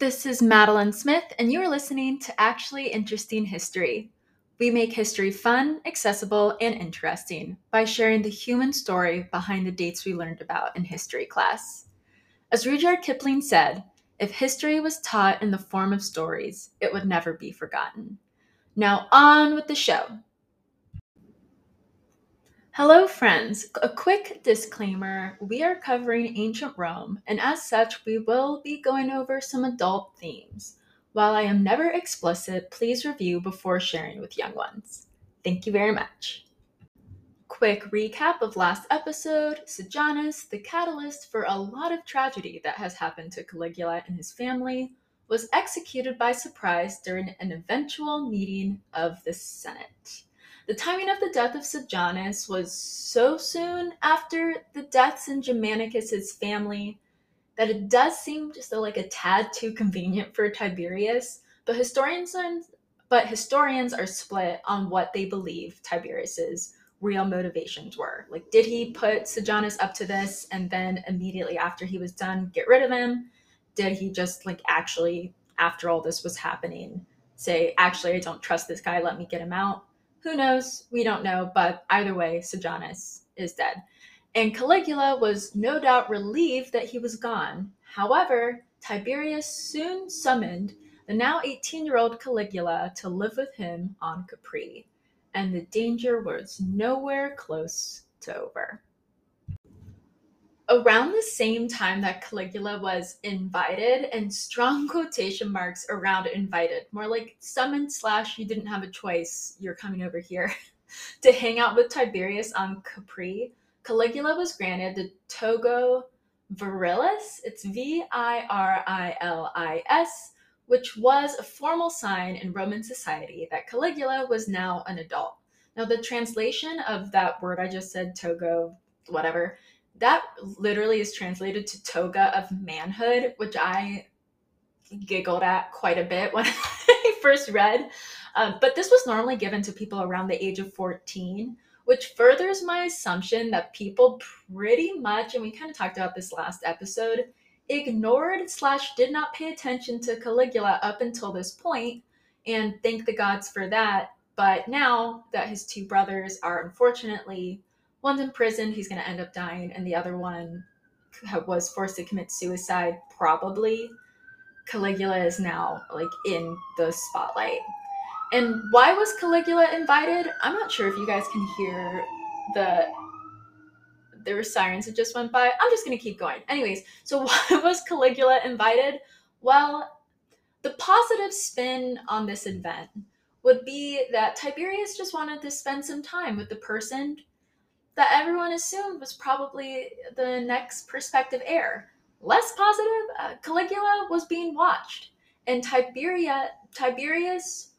This is Madeline Smith, and you are listening to Actually Interesting History. We make history fun, accessible, and interesting by sharing the human story behind the dates we learned about in history class. As Rudyard Kipling said, if history was taught in the form of stories, it would never be forgotten. Now on with the show. Hello friends, a quick disclaimer, we are covering ancient Rome, and as such, we will be going over some adult themes. While I am never explicit, please review before sharing with young ones. Thank you very much. Quick recap of last episode, Sejanus, the catalyst for a lot of tragedy that has happened to Caligula and his family, was executed by surprise during an eventual meeting of the Senate. The timing of the death of Sejanus was so soon after the deaths in Germanicus's family that it does seem just like a tad too convenient for Tiberius, but historians are split on what they believe Tiberius's real motivations were. Like, did he put Sejanus up to this and then immediately after he was done, get rid of him? Did he just actually, after all this was happening, say, actually, I don't trust this guy, let me get him out? Who knows? We don't know, but either way, Sejanus is dead. And Caligula was no doubt relieved that he was gone. However, Tiberius soon summoned the now 18-year-old Caligula to live with him on Capri, and the danger was nowhere close to over. Around the same time that Caligula was invited, and strong quotation marks around invited, more like summoned / you didn't have a choice, you're coming over here, to hang out with Tiberius on Capri, Caligula was granted the Toga virilis, it's V-I-R-I-L-I-S, which was a formal sign in Roman society that Caligula was now an adult. Now the translation of that word I just said, Toga, whatever, that literally is translated to toga of manhood, which I giggled at quite a bit when I first read. But this was normally given to people around the age of 14, which furthers my assumption that people pretty much, and we kind of talked about this last episode, ignored / did not pay attention to Caligula up until this point, and thank the gods for that. But now that his two brothers are unfortunately, one's in prison, he's going to end up dying, and the other one was forced to commit suicide, probably. Caligula is now, in the spotlight. And why was Caligula invited? I'm not sure if you guys can hear there were sirens that just went by. I'm just going to keep going. Anyways, so why was Caligula invited? Well, the positive spin on this event would be that Tiberius just wanted to spend some time with the person that everyone assumed was probably the next prospective heir. Less positive, Caligula was being watched, and Tiberius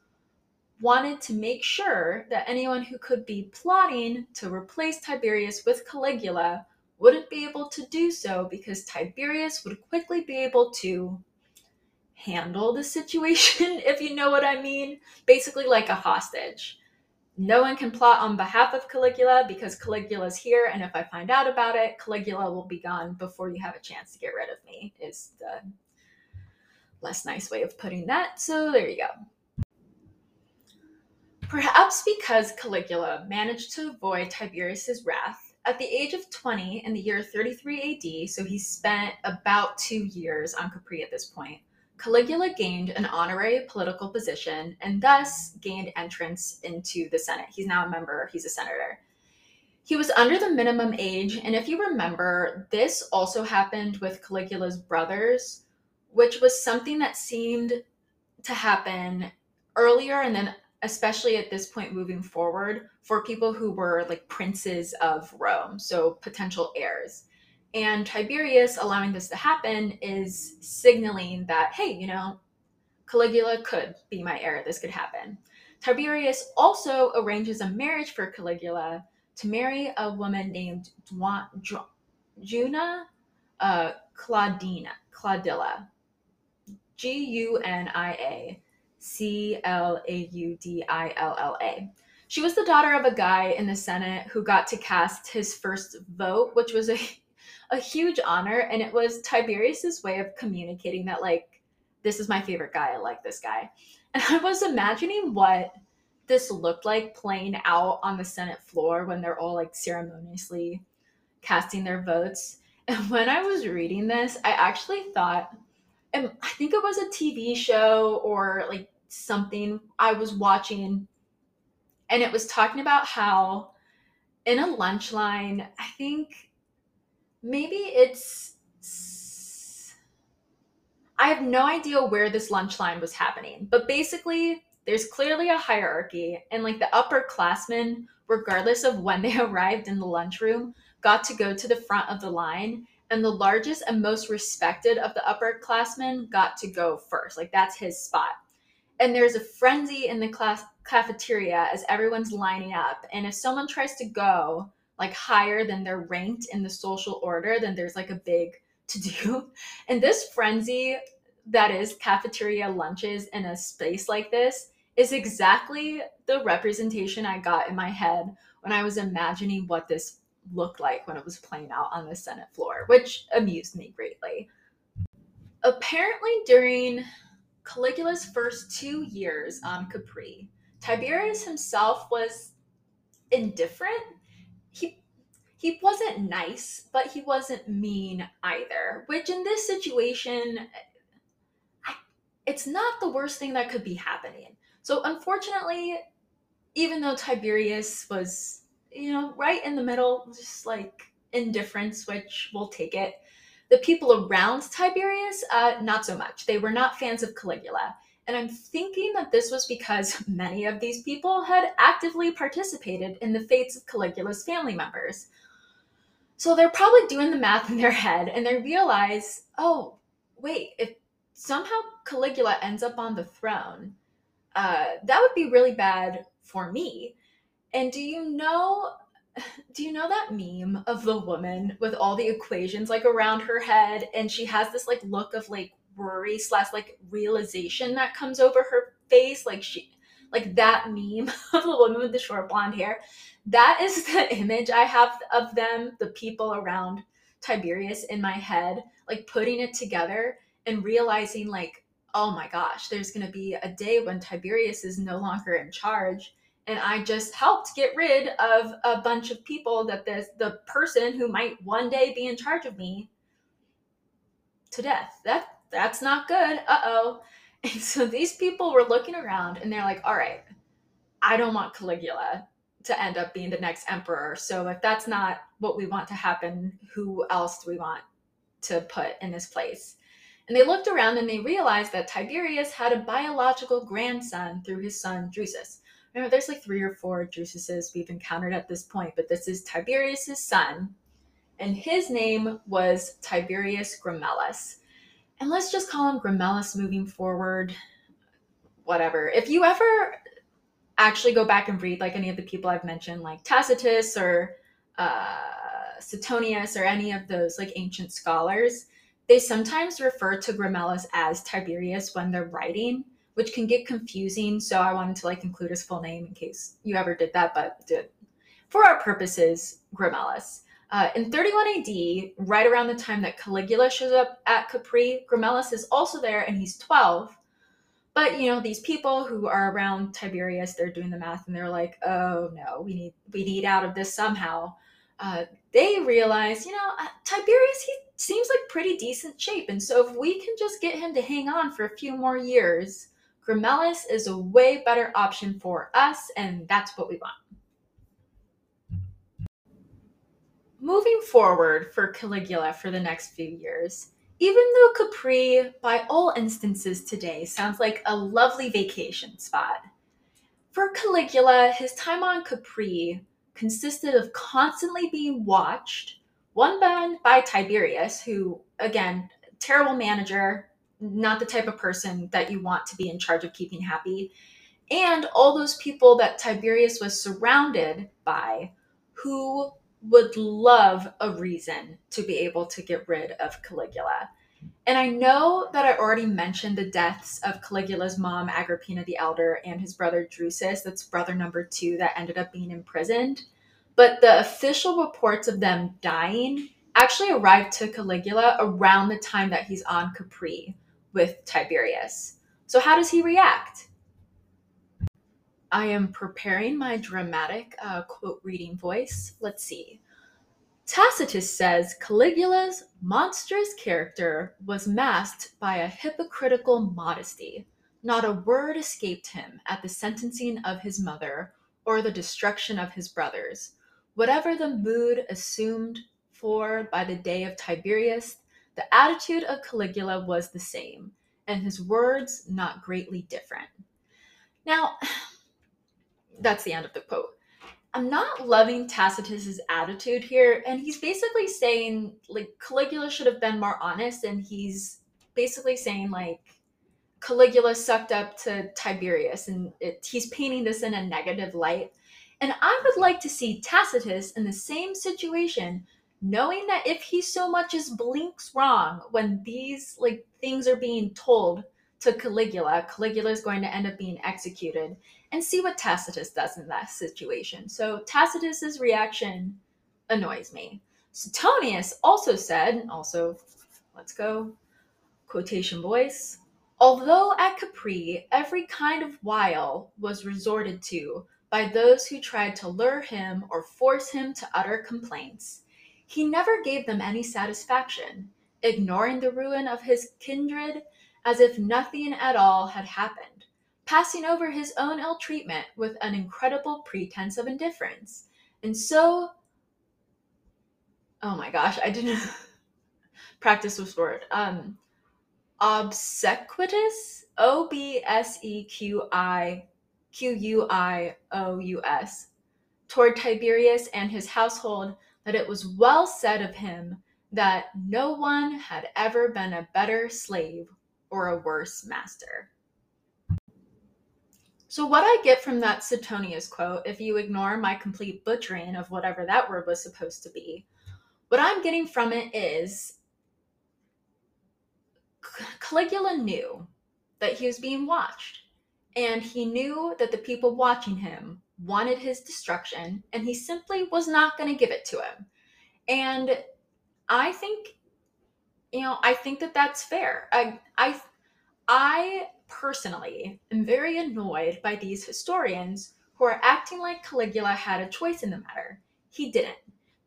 wanted to make sure that anyone who could be plotting to replace Tiberius with Caligula wouldn't be able to do so, because Tiberius would quickly be able to handle the situation, if you know what I mean, basically like a hostage. No one can plot on behalf of Caligula because Caligula's here, and if I find out about it, Caligula will be gone before you have a chance to get rid of me, is the less nice way of putting that. So there you go. Perhaps because Caligula managed to avoid Tiberius's wrath, at the age of 20 in the year 33 AD, so he spent about 2 years on Capri at this point, Caligula gained an honorary political position and thus gained entrance into the Senate. He's now a member, he's a senator. He was under the minimum age, and if you remember, this also happened with Caligula's brothers, which was something that seemed to happen earlier, and then especially at this point moving forward, for people who were princes of Rome, so potential heirs. And Tiberius allowing this to happen is signaling that, hey, Caligula could be my heir. This could happen. Tiberius also arranges a marriage for Caligula to marry a woman named Junia Claudilla, G-U-N-I-A-C-L-A-U-D-I-L-L-A. She was the daughter of a guy in the Senate who got to cast his first vote, which was a huge honor, and it was Tiberius's way of communicating that this is my favorite guy, I like this guy. And I was imagining what this looked like playing out on the Senate floor when they're all like ceremoniously casting their votes. And when I was reading this, I actually thought, and I think it was a TV show or like something I was watching, and it was talking about how in a lunch line, I think maybe it's, I have no idea where this lunch line was happening, but basically there's clearly a hierarchy, and like the upperclassmen, regardless of when they arrived in the lunchroom, got to go to the front of the line, and the largest and most respected of the upperclassmen got to go first. Like that's his spot. And there's a frenzy in the cafeteria as everyone's lining up. And if someone tries to go like higher than they're ranked in the social order, then there's like a big to-do. And this frenzy that is cafeteria lunches in a space like this is exactly the representation I got in my head when I was imagining what this looked like when it was playing out on the Senate floor, which amused me greatly. Apparently during Caligula's first 2 years on Capri, Tiberius himself was indifferent. He wasn't nice, but he wasn't mean either, which in this situation, it's not the worst thing that could be happening. So unfortunately, even though Tiberius was, you know, right in the middle, just like indifference, which we'll take it, the people around Tiberius, not so much. They were not fans of Caligula. And I'm thinking that this was because many of these people had actively participated in the fates of Caligula's family members. So they're probably doing the math in their head, and they realize, oh, wait, if somehow Caligula ends up on the throne, that would be really bad for me. And do you know that meme of the woman with all the equations like around her head, and she has this like look of like worry slash like realization that comes over her face? Like she, like that meme of the woman with the short blonde hair, that is the image I have of them, the people around Tiberius in my head, like putting it together and realizing like, oh my gosh, there's going to be a day when Tiberius is no longer in charge. And I just helped get rid of a bunch of people that the person who might one day be in charge of me to death. That's not good. Uh-oh. And so these people were looking around and they're like, all right, I don't want Caligula to end up being the next emperor. So if that's not what we want to happen, who else do we want to put in this place? And they looked around and they realized that Tiberius had a biological grandson through his son Drusus. Remember, there's like 3 or 4 Drususes we've encountered at this point, but this is Tiberius's son, and his name was Tiberius Gemellus. And let's just call him Gemellus moving forward, whatever. If you ever actually go back and read like any of the people I've mentioned, like Tacitus or Suetonius or any of those like ancient scholars, they sometimes refer to Gemellus as Tiberius when they're writing, which can get confusing. So I wanted to like include his full name in case you ever did that, but did. For our purposes, Gemellus. In 31 AD, right around the time that Caligula shows up at Capri, Gemellus is also there and he's 12. But you know, these people who are around Tiberius, they're doing the math and they're like, oh no, we need out of this somehow. They realize, you know, Tiberius, he seems like pretty decent shape. And so if we can just get him to hang on for a few more years, Gemellus is a way better option for us, and that's what we want. Moving forward for Caligula for the next few years, even though Capri, by all instances today, sounds like a lovely vacation spot, for Caligula, his time on Capri consisted of constantly being watched, one by Tiberius, who, again, terrible manager, not the type of person that you want to be in charge of keeping happy, and all those people that Tiberius was surrounded by who would love a reason to be able to get rid of Caligula. And I know that I already mentioned the deaths of Caligula's mom, Agrippina the Elder, and his brother Drusus, that's brother number 2 that ended up being imprisoned, but the official reports of them dying actually arrived to Caligula around the time that he's on Capri, with Tiberius. So how does he react? I am preparing my dramatic quote reading voice. Let's see. Tacitus says Caligula's monstrous character was masked by a hypocritical modesty. Not a word escaped him at the sentencing of his mother or the destruction of his brothers. Whatever the mood assumed for by the day of Tiberius, the attitude of Caligula was the same, and his words not greatly different. Now, that's the end of the quote. I'm not loving Tacitus's attitude here, and he's basically saying, like, Caligula should have been more honest, and he's basically saying, like, Caligula sucked up to Tiberius, and he's painting this in a negative light. And I would like to see Tacitus in the same situation, knowing that if he so much as blinks wrong when these, like, things are being told to Caligula, Caligula is going to end up being executed, and see what Tacitus does in that situation. So Tacitus's reaction annoys me. Suetonius also said, let's go, quotation voice, although at Capri, every kind of wile was resorted to by those who tried to lure him or force him to utter complaints. He never gave them any satisfaction, ignoring the ruin of his kindred as if nothing at all had happened, passing over his own ill treatment with an incredible pretense of indifference. And so, oh my gosh, I didn't practice this word. Obsequious, obsequious, toward Tiberius and his household, that it was well said of him that no one had ever been a better slave or a worse master. So what I get from that Suetonius quote, if you ignore my complete butchering of whatever that word was supposed to be, what I'm getting from it is Caligula knew that he was being watched, and he knew that the people watching him wanted his destruction, and he simply was not going to give it to him. And I think, you know, I think that that's fair. I personally am very annoyed by these historians who are acting like Caligula had a choice in the matter. He didn't.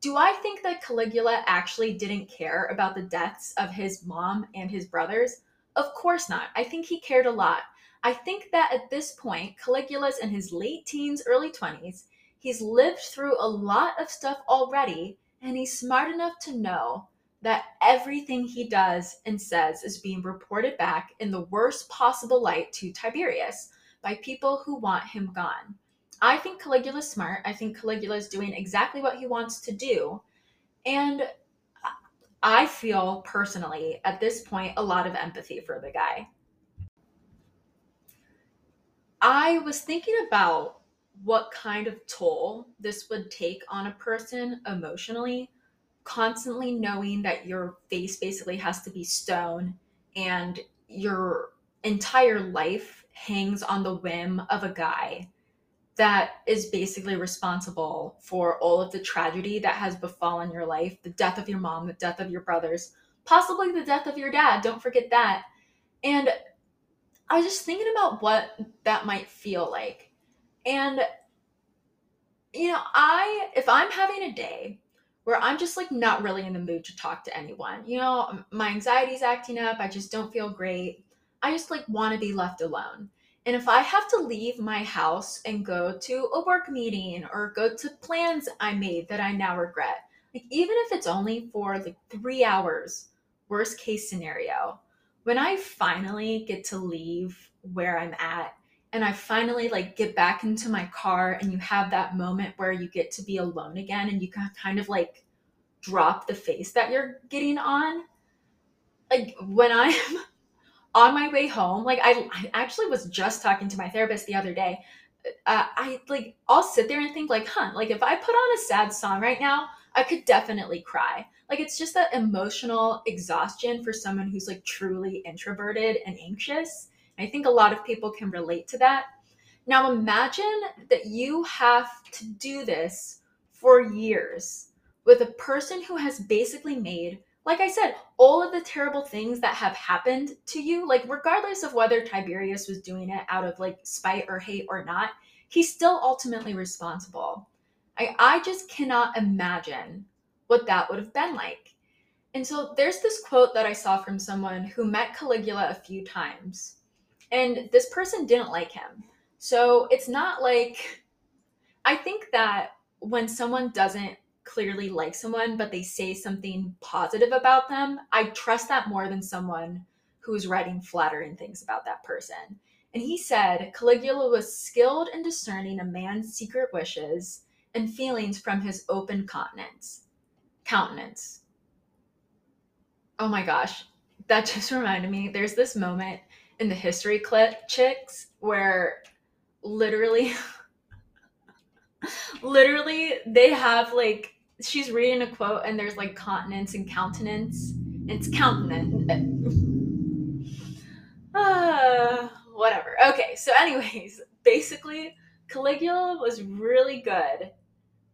Do I think that Caligula actually didn't care about the deaths of his mom and his brothers? Of course not. I think he cared a lot. I think that at this point, Caligula's in his late teens, early 20s. He's lived through a lot of stuff already, and he's smart enough to know that everything he does and says is being reported back in the worst possible light to Tiberius by people who want him gone. I think Caligula's smart. I think Caligula's doing exactly what he wants to do. And I feel personally at this point a lot of empathy for the guy. I was thinking about what kind of toll this would take on a person emotionally, constantly knowing that your face basically has to be stone and your entire life hangs on the whim of a guy that is basically responsible for all of the tragedy that has befallen your life, the death of your mom, the death of your brothers, possibly the death of your dad. Don't forget that. And I was just thinking about what that might feel like. And, you know, if I'm having a day where I'm just like not really in the mood to talk to anyone, you know, my anxiety's acting up, I just don't feel great, I just like want to be left alone. And if I have to leave my house and go to a work meeting or go to plans I made that I now regret, like even if it's only for like 3 hours, worst case scenario, when I finally get to leave where I'm at and I finally like get back into my car and you have that moment where you get to be alone again and you can kind of like drop the face that you're getting on, like when I'm on my way home, like I actually was just talking to my therapist the other day. I'll sit there and think like, like if I put on a sad song right now, I could definitely cry. Like, it's just that emotional exhaustion for someone who's like truly introverted and anxious. And I think a lot of people can relate to that. Now imagine that you have to do this for years with a person who has basically made like I said, all of the terrible things that have happened to you, like regardless of whether Tiberius was doing it out of like spite or hate or not, he's still ultimately responsible. I just cannot imagine what that would have been like. And so there's this quote that I saw from someone who met Caligula a few times, and this person didn't like him. So it's not like, I think that when someone doesn't clearly like someone, but they say something positive about them, I trust that more than someone who's writing flattering things about that person. And he said, Caligula was skilled in discerning a man's secret wishes and feelings from his open countenance. Oh my gosh, that just reminded me. There's this moment in the History Chicks where literally they have like, she's reading a quote and there's like continence and countenance. It's countenance. Whatever. Okay, so anyways, basically Caligula was really good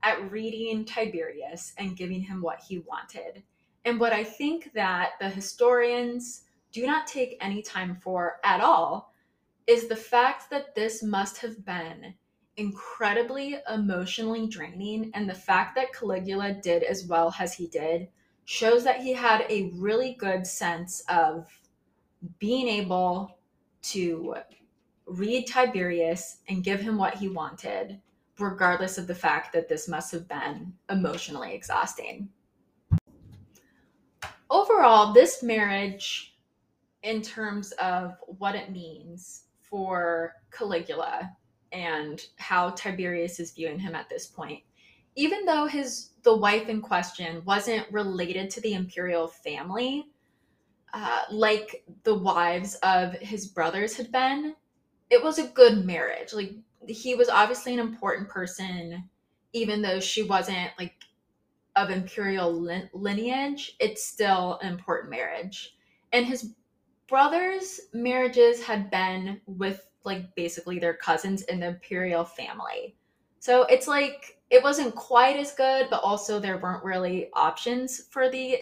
at reading Tiberius and giving him what he wanted. And what I think that the historians do not take any time for at all is the fact that this must have been incredibly emotionally draining, and the fact that Caligula did as well as he did shows that he had a really good sense of being able to read Tiberius and give him what he wanted, regardless of the fact that this must have been emotionally exhausting. Overall, this marriage, in terms of what it means for Caligula and how Tiberius is viewing him at this point, even though the wife in question wasn't related to the imperial family, like the wives of his brothers had been, it was a good marriage. Like, he was obviously an important person, even though she wasn't like of imperial lineage, it's still an important marriage. And his brothers' marriages had been with like basically their cousins in the imperial family. So it's like, it wasn't quite as good, but also there weren't really options from the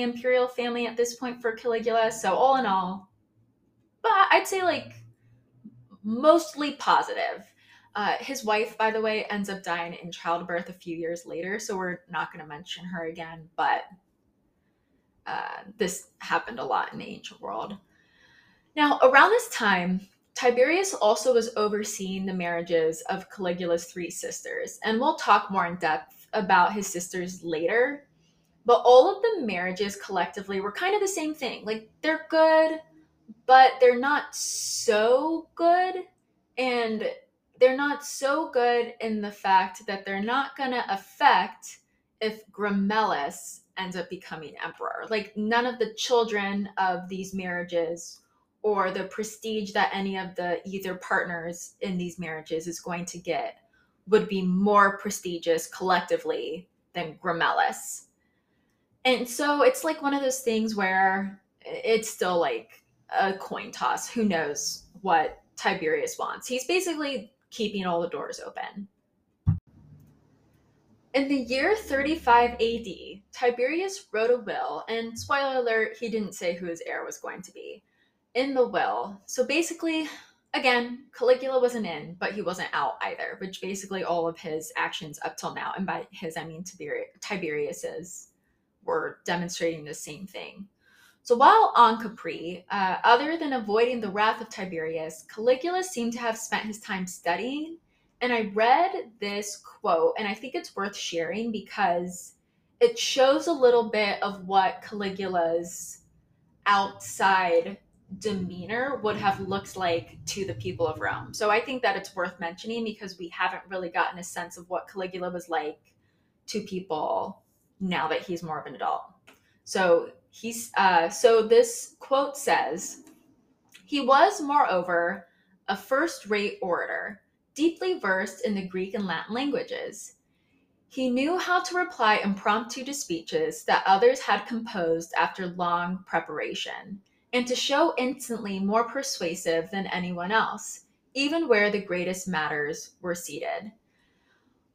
imperial family at this point for Caligula. So all in all, but I'd say like mostly positive. His wife, by the way, ends up dying in childbirth a few years later, so we're not going to mention her again, but this happened a lot in the ancient world. Now, around this time, Tiberius also was overseeing the marriages of Caligula's three sisters, and we'll talk more in depth about his sisters later, but all of the marriages collectively were kind of the same thing. Like, they're good, but they're not so good, and they're not so good in the fact that they're not going to affect if Gemellus ends up becoming emperor. Like, none of the children of these marriages or the prestige that any of the either partners in these marriages is going to get would be more prestigious collectively than Gemellus. And so it's like one of those things where it's still like a coin toss. Who knows what Tiberius wants? He's basically keeping all the doors open. In the year 35 AD, Tiberius wrote a will, and spoiler alert, he didn't say who his heir was going to be in the will. So basically, again, Caligula wasn't in, but he wasn't out either, which basically all of his actions up till now, and by his I mean Tiberius's, were demonstrating the same thing. So while on Capri, other than avoiding the wrath of Tiberius, Caligula seemed to have spent his time studying. And I read this quote, and I think it's worth sharing because it shows a little bit of what Caligula's outside demeanor would have looked like to the people of Rome. So I think that it's worth mentioning because we haven't really gotten a sense of what Caligula was like to people now that he's more of an adult. So so this quote says, he was, moreover, a first-rate orator, deeply versed in the Greek and Latin languages. He knew how to reply impromptu to speeches that others had composed after long preparation, and to show instantly more persuasive than anyone else, even where the greatest matters were seated.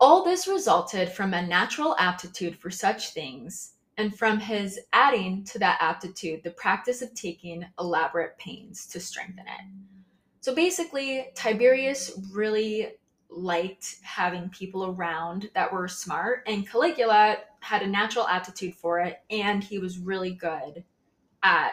All this resulted from a natural aptitude for such things, and from his adding to that aptitude the practice of taking elaborate pains to strengthen it. So basically, Tiberius really liked having people around that were smart, and Caligula had a natural aptitude for it, and he was really good at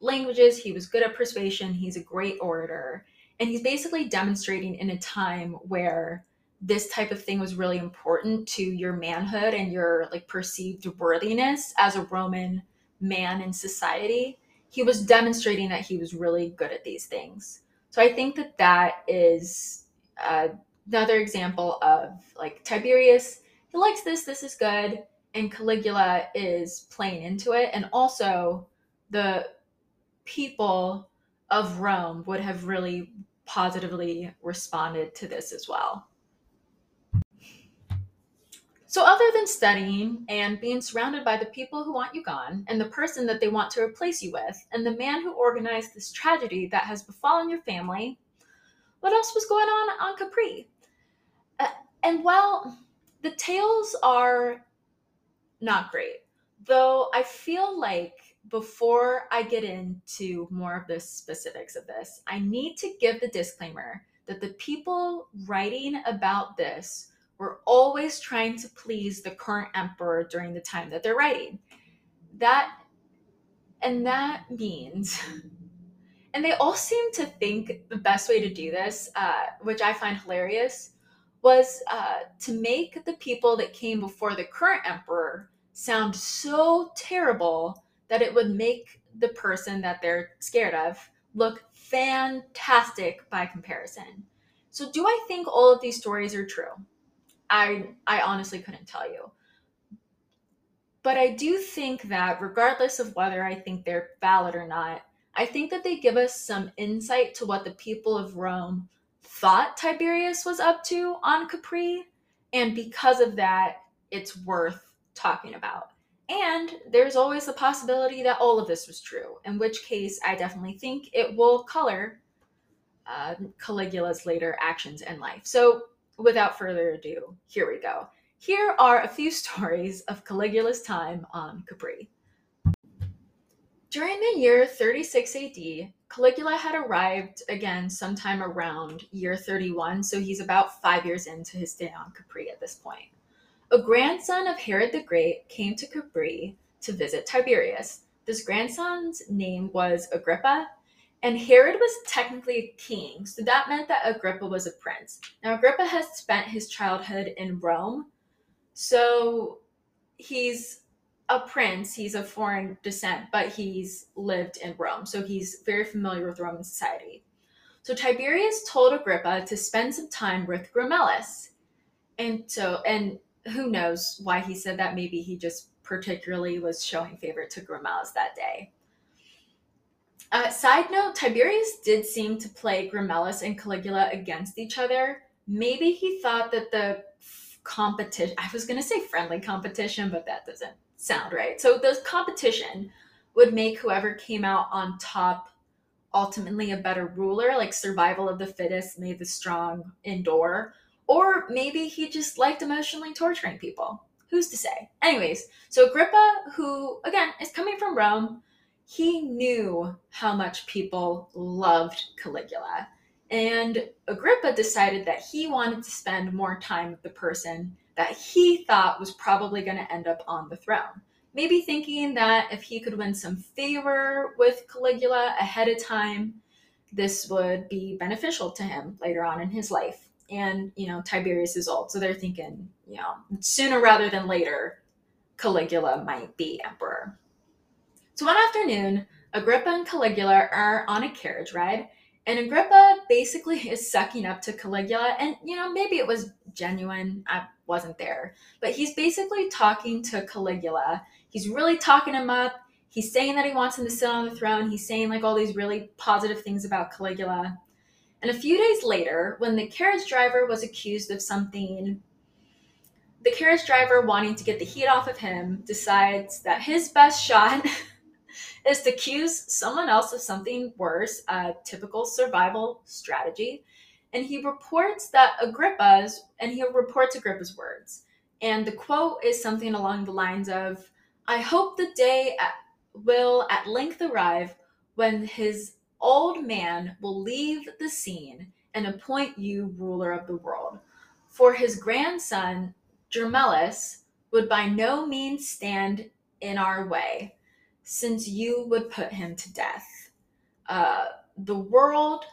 languages, he was good at persuasion, he's a great orator, and he's basically demonstrating in a time where this type of thing was really important to your manhood and your like perceived worthiness as a Roman man in society. He was demonstrating that he was really good at these things. So I think that that is another example of like Tiberius, he likes this, this is good, and Caligula is playing into it. And also the people of Rome would have really positively responded to this as well. So other than studying and being surrounded by the people who want you gone and the person that they want to replace you with and the man who organized this tragedy that has befallen your family, what else was going on Capri? And while the tales are not great, though I feel like before I get into more of the specifics of this, I need to give the disclaimer that the people writing about this were always trying to please the current emperor during the time that they're writing. That means, and they all seem to think the best way to do this, which I find hilarious, was to make the people that came before the current emperor sound so terrible that it would make the person that they're scared of look fantastic by comparison. So do I think all of these stories are true? I honestly couldn't tell you. But I do think that regardless of whether I think they're valid or not, I think that they give us some insight to what the people of Rome thought Tiberius was up to on Capri. And because of that, it's worth talking about. And there's always the possibility that all of this was true, in which case I definitely think it will color Caligula's later actions in life. So without further ado, here we go. Here are a few stories of Caligula's time on Capri. During the year 36 AD, Caligula had arrived again sometime around year 31, so he's about 5 years into his stay on Capri at this point. A grandson of Herod the Great came to Capri to visit Tiberius. This grandson's name was Agrippa, and Herod was technically a king, so that meant that Agrippa was a prince. Now, Agrippa has spent his childhood in Rome, so he's a prince, he's of foreign descent, but he's lived in Rome, so he's very familiar with Roman society. So Tiberius told Agrippa to spend some time with Gemellus, and who knows why he said that. Maybe he just particularly was showing favor to Gemellus that day. Side note, Tiberius did seem to play Gemellus and Caligula against each other. Maybe he thought that the competition, I was going to say friendly competition, but that doesn't sound right. So the competition would make whoever came out on top ultimately a better ruler, like survival of the fittest made the strong endure. Or maybe he just liked emotionally torturing people. Who's to say? Anyways, so Agrippa, who, again, is coming from Rome, he knew how much people loved Caligula. And Agrippa decided that he wanted to spend more time with the person that he thought was probably going to end up on the throne. Maybe thinking that if he could win some favor with Caligula ahead of time, this would be beneficial to him later on in his life. And, you know, Tiberius is old, so they're thinking, you know, sooner rather than later, Caligula might be emperor. So one afternoon, Agrippa and Caligula are on a carriage ride, and Agrippa basically is sucking up to Caligula, and, you know, maybe it was genuine, I wasn't there, but he's basically talking to Caligula. He's really talking him up. He's saying that he wants him to sit on the throne. He's saying, like, all these really positive things about Caligula. And a few days later, when the carriage driver was accused of something, the carriage driver, wanting to get the heat off of him, decides that his best shot is to accuse someone else of something worse, a typical survival strategy. And he reports that Agrippa's, and he reports Agrippa's words. And the quote is something along the lines of, I hope the day will at length arrive when his old man will leave the scene and appoint you ruler of the world. For his grandson, Gemellus, would by no means stand in our way, since you would put him to death. The world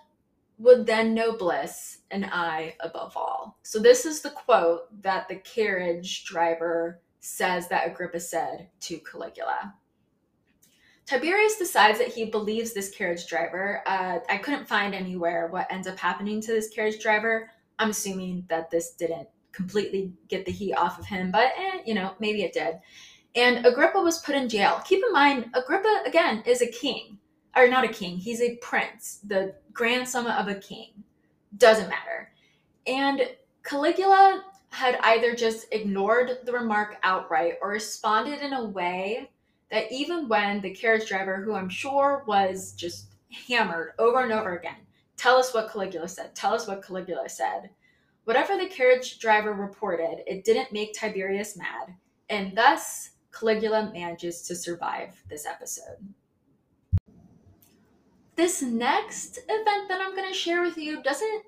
would then know bliss, and I above all. So this is the quote that the carriage driver says that Agrippa said to Caligula. Tiberius decides that he believes this carriage driver. I couldn't find anywhere what ends up happening to this carriage driver. I'm assuming that this didn't completely get the heat off of him, but maybe it did. And Agrippa was put in jail. Keep in mind, Agrippa, again, is a king. Or not a king, he's a prince, the grandson of a king. Doesn't matter. And Caligula had either just ignored the remark outright or responded in a way that even when the carriage driver, who I'm sure was just hammered over and over again, tell us what Caligula said. Whatever the carriage driver reported, it didn't make Tiberius mad, and thus Caligula manages to survive this episode. This next event that I'm going to share with you doesn't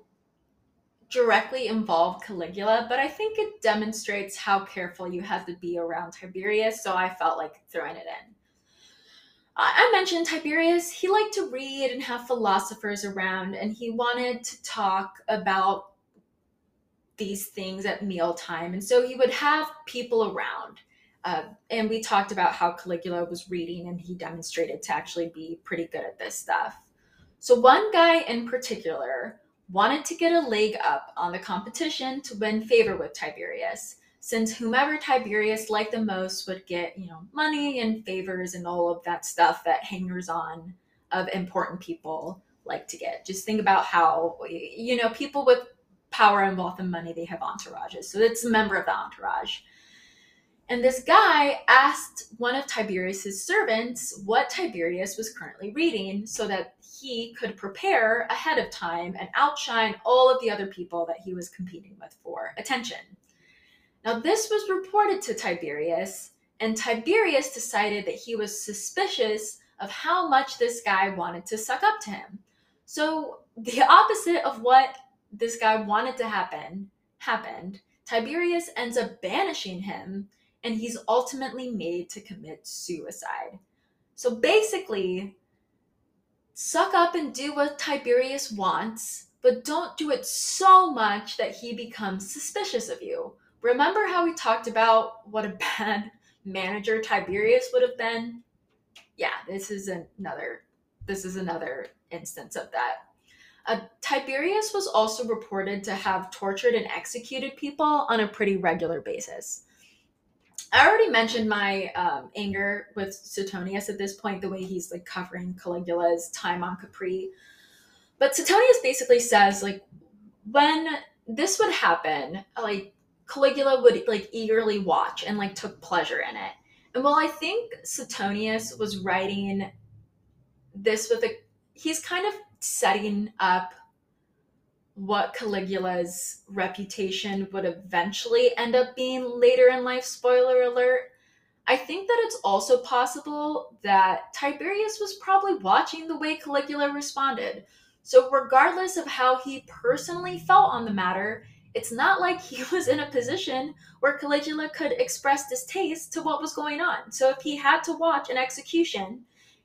directly involve Caligula, but I think it demonstrates how careful you have to be around Tiberius, so I felt like throwing it in. I mentioned Tiberius, he liked to read and have philosophers around, and he wanted to talk about these things at mealtime, and so he would have people around. And we talked about how Caligula was reading, and he demonstrated to actually be pretty good at this stuff. So one guy in particular wanted to get a leg up on the competition to win favor with Tiberius, since whomever Tiberius liked the most would get, money and favors and all of that stuff that hangers-on of important people like to get. Just think about how, people with power and wealth and money, they have entourages. So it's a member of the entourage. And this guy asked one of Tiberius's servants what Tiberius was currently reading so that he could prepare ahead of time and outshine all of the other people that he was competing with for attention. Now, this was reported to Tiberius, and Tiberius decided that he was suspicious of how much this guy wanted to suck up to him. So the opposite of what this guy wanted to happen, happened. Tiberius ends up banishing him, and he's ultimately made to commit suicide. So basically, suck up and do what Tiberius wants, but don't do it so much that he becomes suspicious of you. Remember how we talked about what a bad manager Tiberius would have been? Yeah, this is another instance of that. Tiberius was also reported to have tortured and executed people on a pretty regular basis. I already mentioned my anger with Suetonius at this point, the way he's like covering Caligula's time on Capri. But Suetonius basically says, like, when this would happen, like Caligula would like eagerly watch and like took pleasure in it. And while I think Suetonius was writing this he's kind of setting up what Caligula's reputation would eventually end up being later in life, spoiler alert. I think that it's also possible that Tiberius was probably watching the way Caligula responded. So regardless of how he personally felt on the matter, it's not like he was in a position where Caligula could express distaste to what was going on. So if he had to watch an execution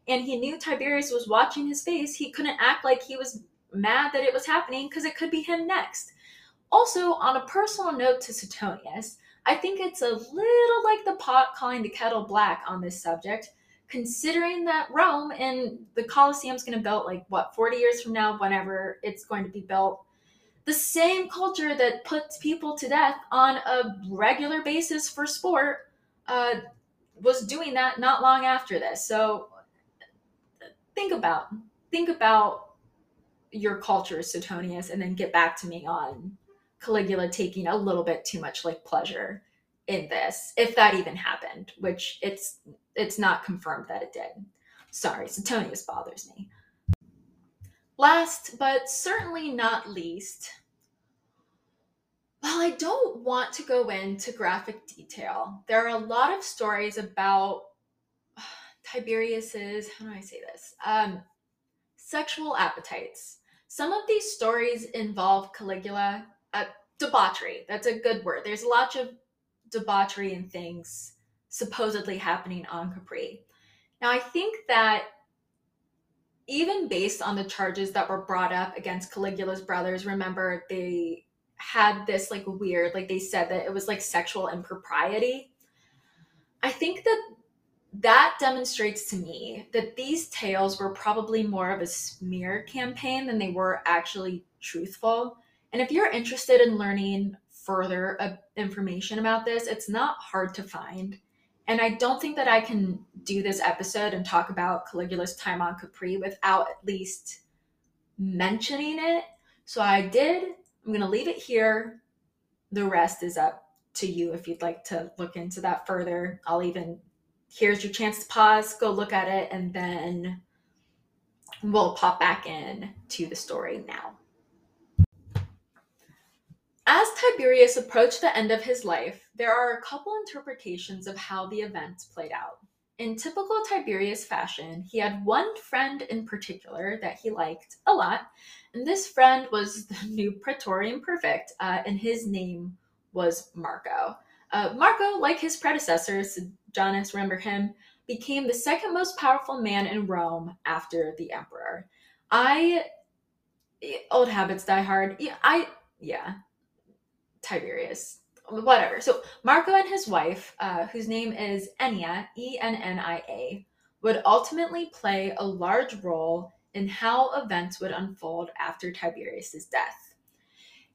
and he knew Tiberius was watching his face, he couldn't act like he was mad that it was happening because it could be him next. Also, on a personal note to Suetonius, I think it's a little like the pot calling the kettle black on this subject, considering that Rome and the Colosseum's going to be built 40 years from now, whenever it's going to be built. The same culture that puts people to death on a regular basis for sport was doing that not long after this. So think about your culture, Suetonius, and then get back to me on Caligula taking a little bit too much pleasure in this, if that even happened, which it's not confirmed that it did. Sorry, Suetonius bothers me. Last, but certainly not least, while I don't want to go into graphic detail, there are a lot of stories about Tiberius's, how do I say this? Sexual appetites. Some of these stories involve Caligula, debauchery. That's a good word. There's lots of debauchery and things supposedly happening on Capri. Now, I think that even based on the charges that were brought up against Caligula's brothers, remember they had this like weird, like they said that it was like sexual impropriety. I think that demonstrates to me that these tales were probably more of a smear campaign than they were actually truthful. And if you're interested in learning further information about this, it's not hard to find. And I don't think that I can do this episode and talk about Caligula's time on Capri without at least mentioning it. So I'm going to leave it here. The rest is up to you if you'd like to look into that further. Here's your chance to pause, go look at it, and then we'll pop back in to the story now. As Tiberius approached the end of his life, there are a couple interpretations of how the events played out. In typical Tiberius fashion, he had one friend in particular that he liked a lot, and this friend was the new Praetorian prefect, and his name was Marco. Marco, like his predecessor, Sejanus, remember him, became the second most powerful man in Rome after the emperor. Old habits die hard. Tiberius, whatever. So Marco and his wife, whose name is Ennia, E-N-N-I-A, would ultimately play a large role in how events would unfold after Tiberius's death.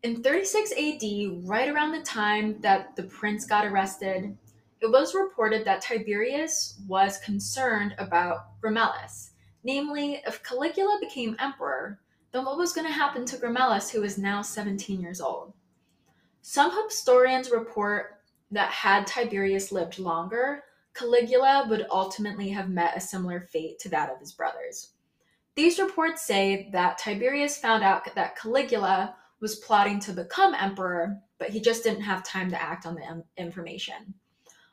In 36 AD, right around the time that the prince got arrested, it was reported that Tiberius was concerned about Gemellus. Namely, if Caligula became emperor, then what was going to happen to Gemellus, who is now 17 years old? Some historians report that had Tiberius lived longer, Caligula would ultimately have met a similar fate to that of his brothers. These reports say that Tiberius found out that Caligula was plotting to become emperor, but he just didn't have time to act on the information.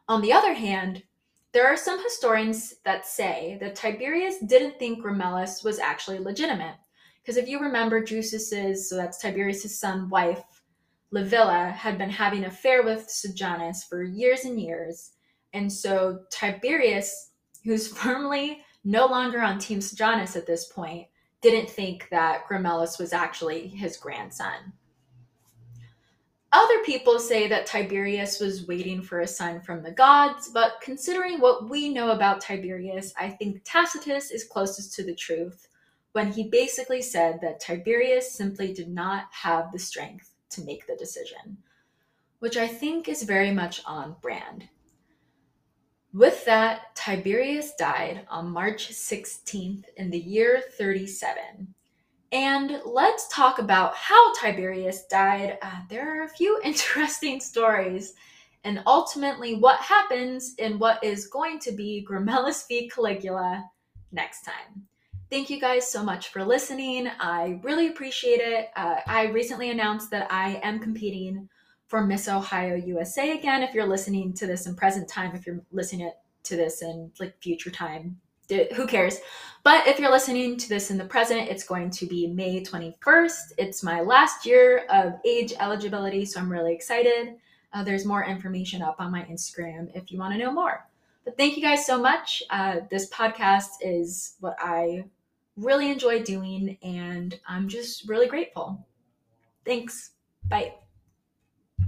On the other hand, there are some historians that say that Tiberius didn't think Gemellus was actually legitimate, because if you remember, Drusus's, so that's Tiberius's son, wife, Livilla, had been having an affair with Sejanus for years and years, and so Tiberius, who's firmly no longer on Team Sejanus at this point, didn't think that Gemellus was actually his grandson. Other people say that Tiberius was waiting for a sign from the gods, but considering what we know about Tiberius, I think Tacitus is closest to the truth when he basically said that Tiberius simply did not have the strength to make the decision, which I think is very much on brand. With that, Tiberius died on March 16th in the year 37. And let's talk about how Tiberius died. There are a few interesting stories, and ultimately what happens in what is going to be Gemellus v. Caligula next time. Thank you guys so much for listening. I really appreciate it. I recently announced that I am competing for Miss Ohio USA again. If you're listening to this in present time, if you're listening to this in like future time, who cares? But if you're listening to this in the present, it's going to be May 21st. It's my last year of age eligibility, so I'm really excited. There's more information up on my Instagram if you want to know more. But thank you guys so much. This podcast is what I really enjoy doing, and I'm just really grateful. Thanks. Bye.